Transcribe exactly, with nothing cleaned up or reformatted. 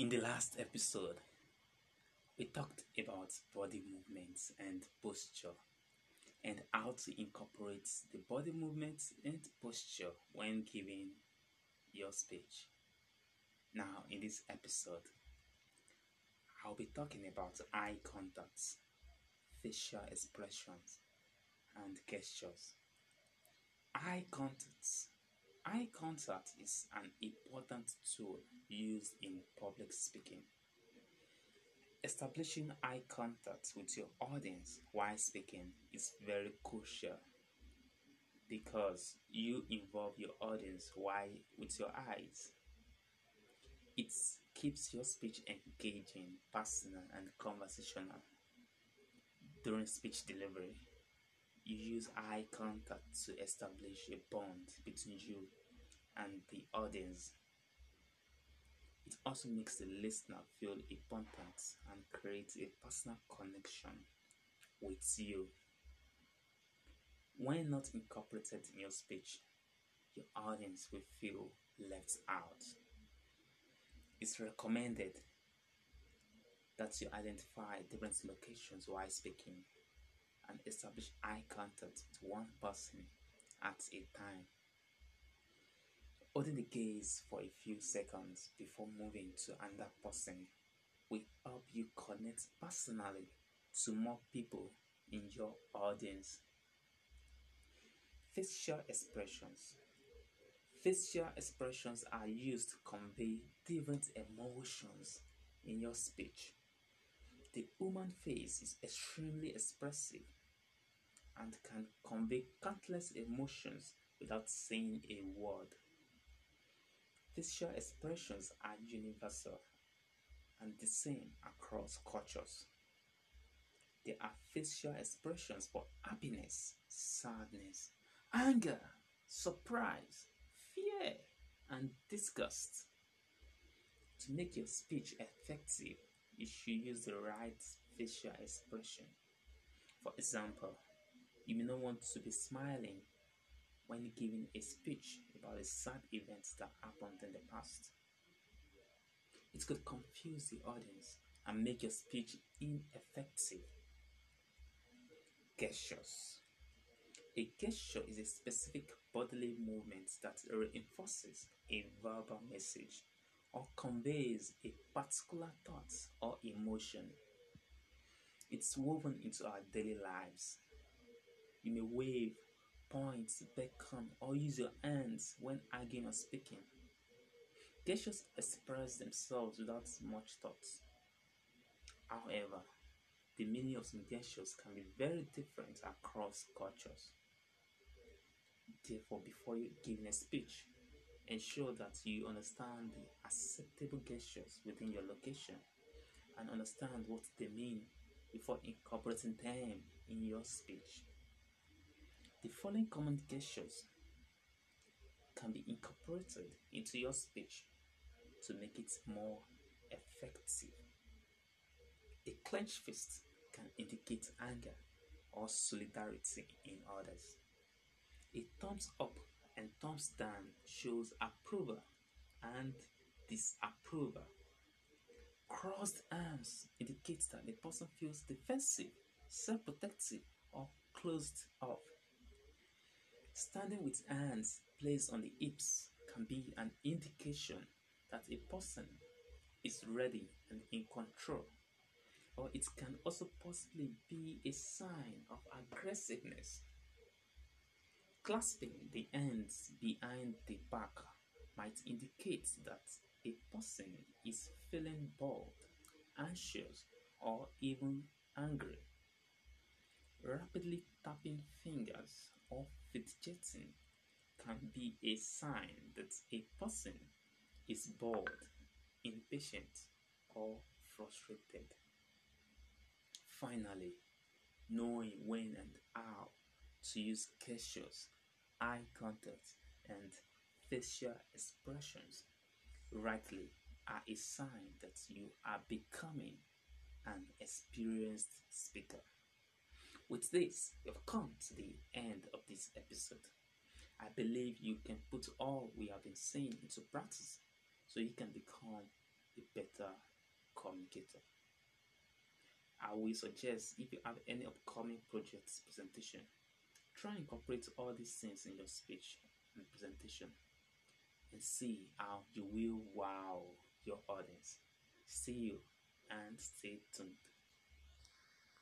In the last episode, we talked about body movements and posture and how to incorporate the body movements and posture when giving your speech. Now, in this episode, I'll be talking about eye contacts, facial expressions, and gestures. Eye contacts. Eye contact is an important tool used in public speaking. Establishing eye contact with your audience while speaking is very crucial because you involve your audience while with your eyes. It keeps your speech engaging, personal, and conversational. During speech delivery, you use eye contact to establish a bond between you and the audience. It also makes the listener feel important and creates a personal connection with you. When not incorporated in your speech, your audience will feel left out. It's recommended that you identify different locations while speaking and establish eye contact with one person at a time. Holding the gaze for a few seconds before moving to another person will help you connect personally to more people in your audience. Facial expressions. Facial expressions are used to convey different emotions in your speech. The human face is extremely expressive and can convey countless emotions without saying a word. Facial expressions are universal and the same across cultures. There are facial expressions for happiness, sadness, anger, surprise, fear, and disgust. To make your speech effective, you should use the right facial expression. For example, you may not want to be smiling when giving a speech about a sad event that happened in the past. It could confuse the audience and make your speech ineffective. Gestures. A gesture is a specific bodily movement that reinforces a verbal message or conveys a particular thought or emotion. It's woven into our daily lives. You may wave, point, beckon, or use your hands when arguing or speaking. Gestures express themselves without much thought. However, the meaning of some gestures can be very different across cultures. Therefore, before you give a speech, ensure that you understand the acceptable gestures within your location and understand what they mean before incorporating them in your speech. The following common gestures can be incorporated into your speech to make it more effective. A clenched fist can indicate anger or solidarity in others. A thumbs up and thumbs down shows approval and disapproval. Crossed arms indicates that the person feels defensive, self-protective, or closed off. Standing with hands placed on the hips can be an indication that a person is ready and in control, or it can also possibly be a sign of aggressiveness. Clasping the hands behind the back might indicate that a person is feeling bored, anxious, or even angry. Rapidly tapping fingers or fidgeting can be a sign that a person is bored, impatient, or frustrated. Finally, knowing when and how to use gestures, eye contact, and facial expressions rightly are a sign that you are becoming an experienced speaker. With this, we've come to the end of this episode. I believe you can put all we have been saying into practice so you can become a better communicator. I will suggest, if you have any upcoming projects presentation, try and incorporate all these things in your speech and presentation, and see how you will wow your audience. See you and stay tuned.